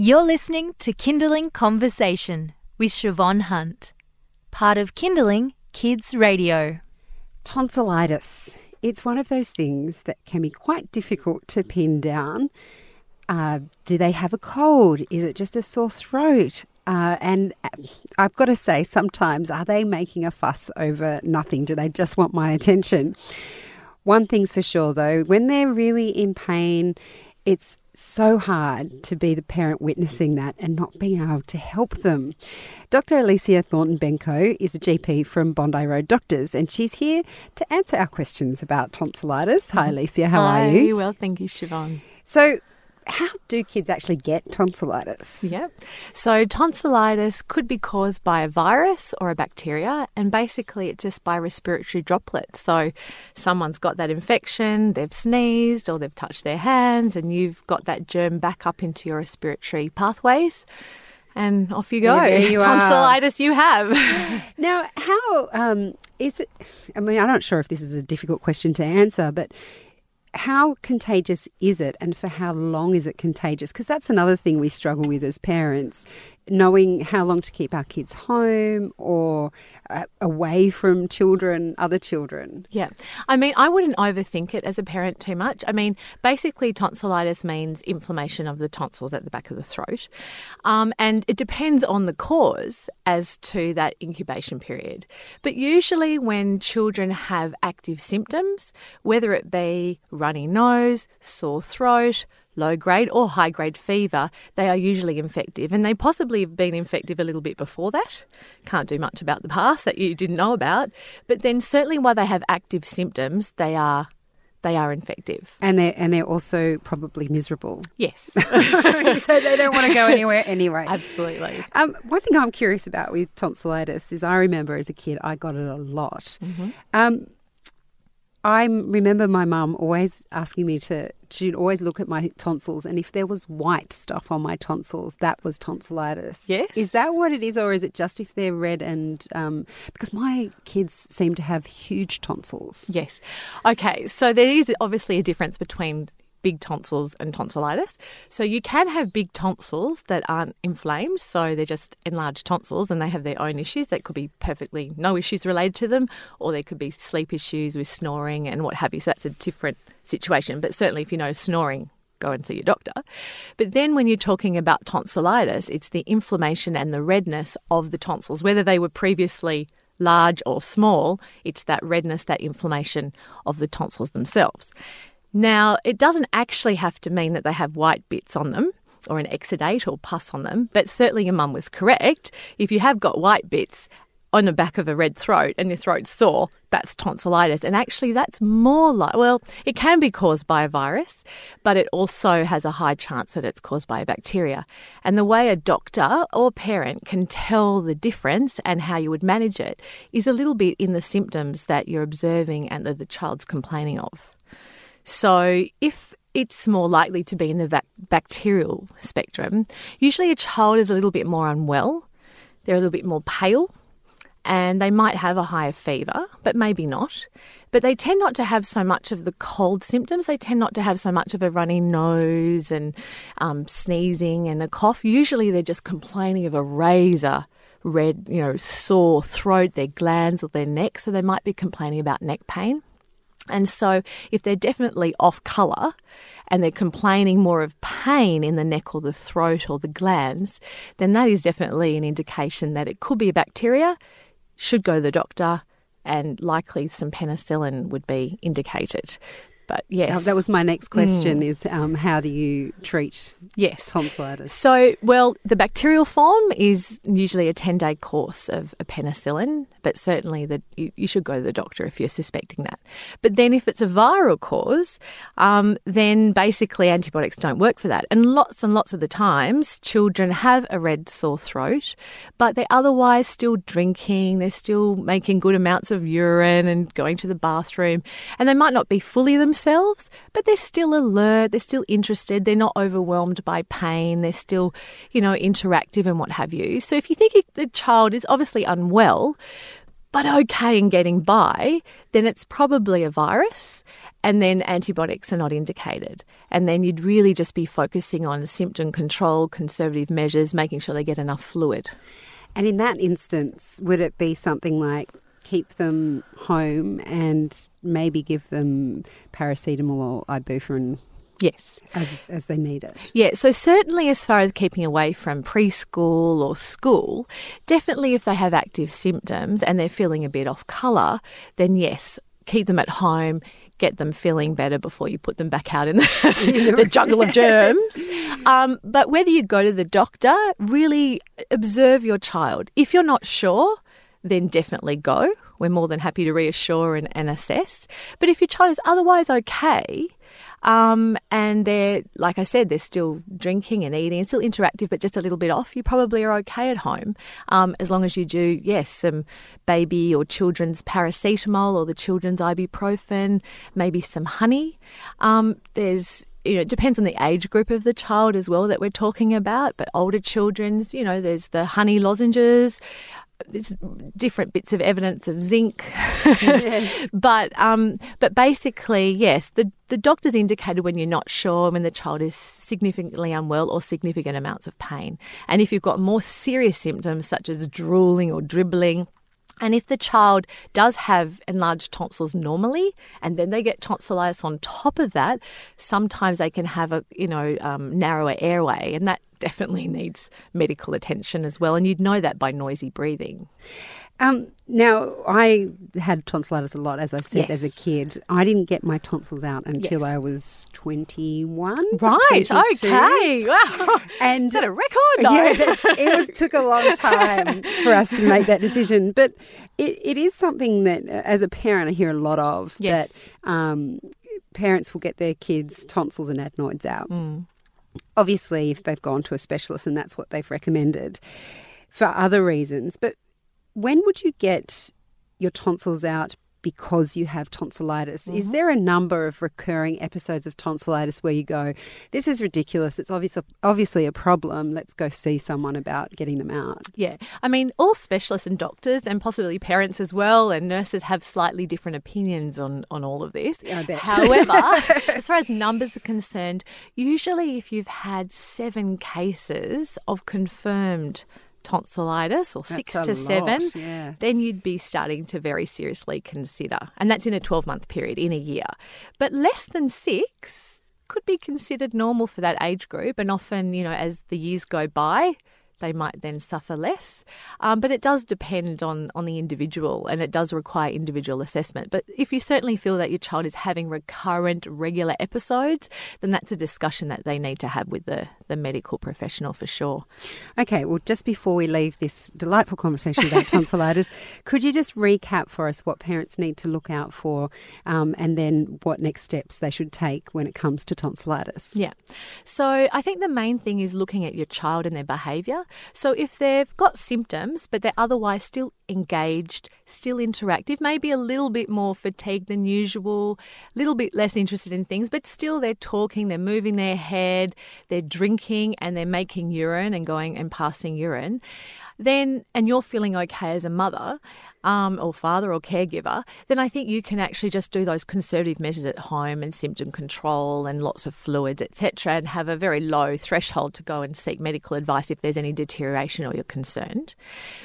You're listening to Kindling Conversation with Siobhan Hunt, part of Kindling Kids Radio. Tonsillitis. It's one of those things that can be quite difficult to pin down. Do they have a cold? Is it just a sore throat? And I've got to say, sometimes, are they making a fuss over nothing? Do they just want my attention? One thing's for sure, though, when they're really in pain, it's so hard to be the parent witnessing that and not being able to help them. Dr Elysia Thornton-Benko is a GP from Bondi Road Doctors, and she's here to answer our questions about tonsillitis. Hi, Elysia. How are you? Well, thank you, Siobhan. So, how do kids actually get tonsillitis? Yep. So tonsillitis could be caused by a virus or a bacteria, and basically it's just by respiratory droplets. So someone's got that infection, they've sneezed or they've touched their hands, and you've got that germ back up into your respiratory pathways. And off you go. Yeah, there you tonsillitis are. You have. Now, how is it? I mean, I'm not sure if this is a difficult question to answer, but how contagious is it, and for how long is it contagious? Because that's another thing we struggle with as parents, knowing how long to keep our kids home or away from children, other children. Yeah. I mean, I wouldn't overthink it as a parent too much. I mean, basically tonsillitis means inflammation of the tonsils at the back of the throat. And it depends on the cause as to that incubation period. But usually when children have active symptoms, whether it be runny nose, sore throat, low-grade or high-grade fever, they are usually infective, and they possibly have been infective a little bit before that. Can't do much about the past that you didn't know about. But then certainly while they have active symptoms, they are infective. And they're also probably miserable. Yes. So they don't want to go anywhere anyway. Absolutely. One thing I'm curious about with tonsillitis is I remember as a kid I got it a lot. Mm-hmm. I remember my mum always asking me to, she'd always look at my tonsils, and if there was white stuff on my tonsils, that was tonsillitis. Yes. Is that what it is, or is it just if they're red and, because my kids seem to have huge tonsils. Yes. Okay, so there is obviously a difference between big tonsils and tonsillitis. So you can have big tonsils that aren't inflamed, so they're just enlarged tonsils and they have their own issues. That could be perfectly no issues related to them, or there could be sleep issues with snoring and what have you. So that's a different situation. But certainly if you know snoring, go and see your doctor. But then when you're talking about tonsillitis, it's the inflammation and the redness of the tonsils, whether they were previously large or small. It's that redness, that inflammation of the tonsils themselves. Now, it doesn't actually have to mean that they have white bits on them or an exudate or pus on them, but certainly your mum was correct. If you have got white bits on the back of a red throat and your throat's sore, that's tonsillitis. And actually that's more like, well, it can be caused by a virus, but it also has a high chance that it's caused by a bacteria. And the way a doctor or parent can tell the difference and how you would manage it is a little bit in the symptoms that you're observing and that the child's complaining of. So if it's more likely to be in the bacterial spectrum, usually a child is a little bit more unwell, they're a little bit more pale, and they might have a higher fever, but maybe not. But they tend not to have so much of the cold symptoms. They tend not to have so much of a runny nose and sneezing and a cough. Usually they're just complaining of a razor red, sore throat, their glands or their neck. So they might be complaining about neck pain. And so if they're definitely off colour and they're complaining more of pain in the neck or the throat or the glands, then that is definitely an indication that it could be a bacteria, should go to the doctor, and likely some penicillin would be indicated. But yes. That was my next question is how do you treat tonsillitis? So, well, the bacterial form is usually a 10-day course of a penicillin, but certainly you should go to the doctor if you're suspecting that. But then if it's a viral cause, then basically antibiotics don't work for that. And lots of the times children have a red sore throat, but they're otherwise still drinking, they're still making good amounts of urine and going to the bathroom, and they might not be fully themselves, but they're still alert, they're still interested, they're not overwhelmed by pain, they're still, interactive and what have you. So if you think the child is obviously unwell, but okay in getting by, then it's probably a virus, and then antibiotics are not indicated. And then you'd really just be focusing on symptom control, conservative measures, making sure they get enough fluid. And in that instance, would it be something like keep them home and maybe give them paracetamol or ibuprofen? Yes. As they need it. Yeah, so certainly as far as keeping away from preschool or school, definitely if they have active symptoms and they're feeling a bit off colour, then yes, keep them at home, get them feeling better before you put them back out in the jungle of germs. But whether you go to the doctor, really observe your child. If you're not sure, then definitely go. We're more than happy to reassure and assess. But if your child is otherwise okay, and they're, like I said, they're still drinking and eating and still interactive, but just a little bit off, you probably are okay at home. As long as you do, yes, some baby or children's paracetamol or the children's ibuprofen, maybe some honey. It depends on the age group of the child as well that we're talking about, but older children's, there's the honey lozenges. There's different bits of evidence of zinc. Yes. But basically, yes, the doctor's indicated when you're not sure, when the child is significantly unwell or significant amounts of pain. And if you've got more serious symptoms such as drooling or dribbling, and if the child does have enlarged tonsils normally and then they get tonsillitis on top of that, sometimes they can have a narrower airway, and that definitely needs medical attention as well. And you'd know that by noisy breathing. Now, I had tonsillitis a lot, as I said, yes, as a kid. I didn't get my tonsils out until, yes, I was 21. Right, 22. Okay. Wow. And is that a record? No. Yeah, took a long time for us to make that decision. But it is something that, as a parent, I hear a lot of, yes, that parents will get their kids' tonsils and adenoids out. Mm. Obviously, if they've gone to a specialist and that's what they've recommended for other reasons. But when would you get your tonsils out because you have tonsillitis? Mm-hmm. Is there a number of recurring episodes of tonsillitis where you go, this is ridiculous, it's obviously a problem, let's go see someone about getting them out? Yeah. I mean, all specialists and doctors and possibly parents as well and nurses have slightly different opinions on all of this. Yeah, I bet. However, as far as numbers are concerned, usually if you've had 7 cases of confirmed tonsillitis or 6 to 7, yeah, then you'd be starting to very seriously consider. And that's in a 12-month period, in a year. But less than 6 could be considered normal for that age group. And often, as the years go by, they might then suffer less. But it does depend on the individual, and it does require individual assessment. But if you certainly feel that your child is having recurrent, regular episodes, then that's a discussion that they need to have with the medical professional for sure. Okay, well, just before we leave this delightful conversation about tonsillitis, could you just recap for us what parents need to look out for and then what next steps they should take when it comes to tonsillitis? Yeah. So I think the main thing is looking at your child and their behaviour. So if they've got symptoms but they're otherwise still engaged, still interactive, maybe a little bit more fatigued than usual, a little bit less interested in things, but still they're talking, they're moving their head, they're drinking and they're making urine and going and passing urine, then, and you're feeling okay as a mother or father or caregiver, then I think you can actually just do those conservative measures at home and symptom control and lots of fluids, etc., and have a very low threshold to go and seek medical advice if there's any deterioration or you're concerned.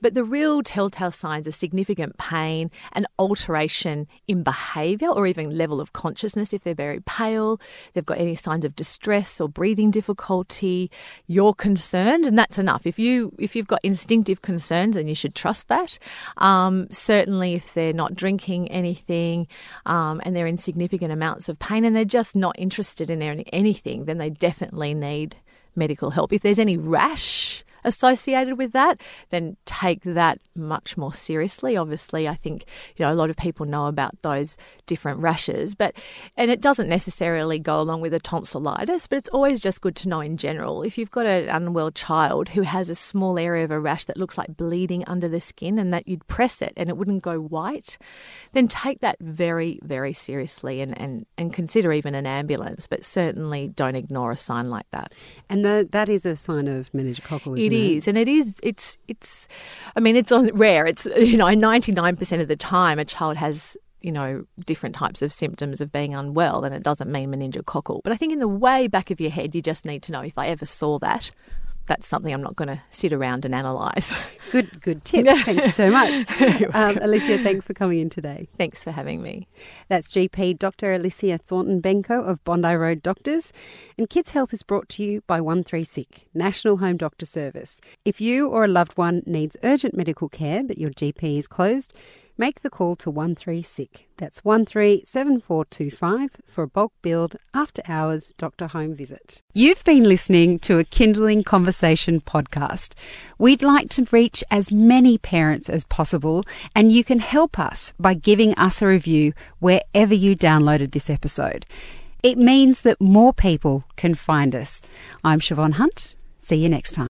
But the real telltale signs are significant pain and alteration in behaviour or even level of consciousness if they're very pale, they've got any signs of distress or breathing difficulty, you're concerned, and that's enough. If you've got instinctive concerns, then you should trust that. Certainly if they're not drinking anything and they're in significant amounts of pain and they're just not interested in anything, then they definitely need medical help. If there's any rash associated with that, then take that much more seriously. Obviously, I think a lot of people know about those different rashes, and it doesn't necessarily go along with a tonsillitis, but it's always just good to know in general. If you've got an unwell child who has a small area of a rash that looks like bleeding under the skin and that you'd press it and it wouldn't go white, then take that very, very seriously and consider even an ambulance, but certainly don't ignore a sign like that. And that is a sign of meningococcal, isn't it? is, and it is. It's. I mean, it's rare. It's 99% of the time a child has different types of symptoms of being unwell, and it doesn't mean meningococcal. But I think in the way back of your head, you just need to know, if I ever saw that, that's something I'm not going to sit around and analyse. Good tip. Thank you so much. Elysia, thanks for coming in today. Thanks for having me. That's GP Dr Elysia Thornton-Benko of Bondi Road Doctors. And Kids Health is brought to you by 136, National Home Doctor Service. If you or a loved one needs urgent medical care but your GP is closed, make the call to 136. That's 137425 for a bulk billed after hours doctor home visit. You've been listening to a Kindling Conversation podcast. We'd like to reach as many parents as possible, and you can help us by giving us a review wherever you downloaded this episode. It means that more people can find us. I'm Siobhan Hunt. See you next time.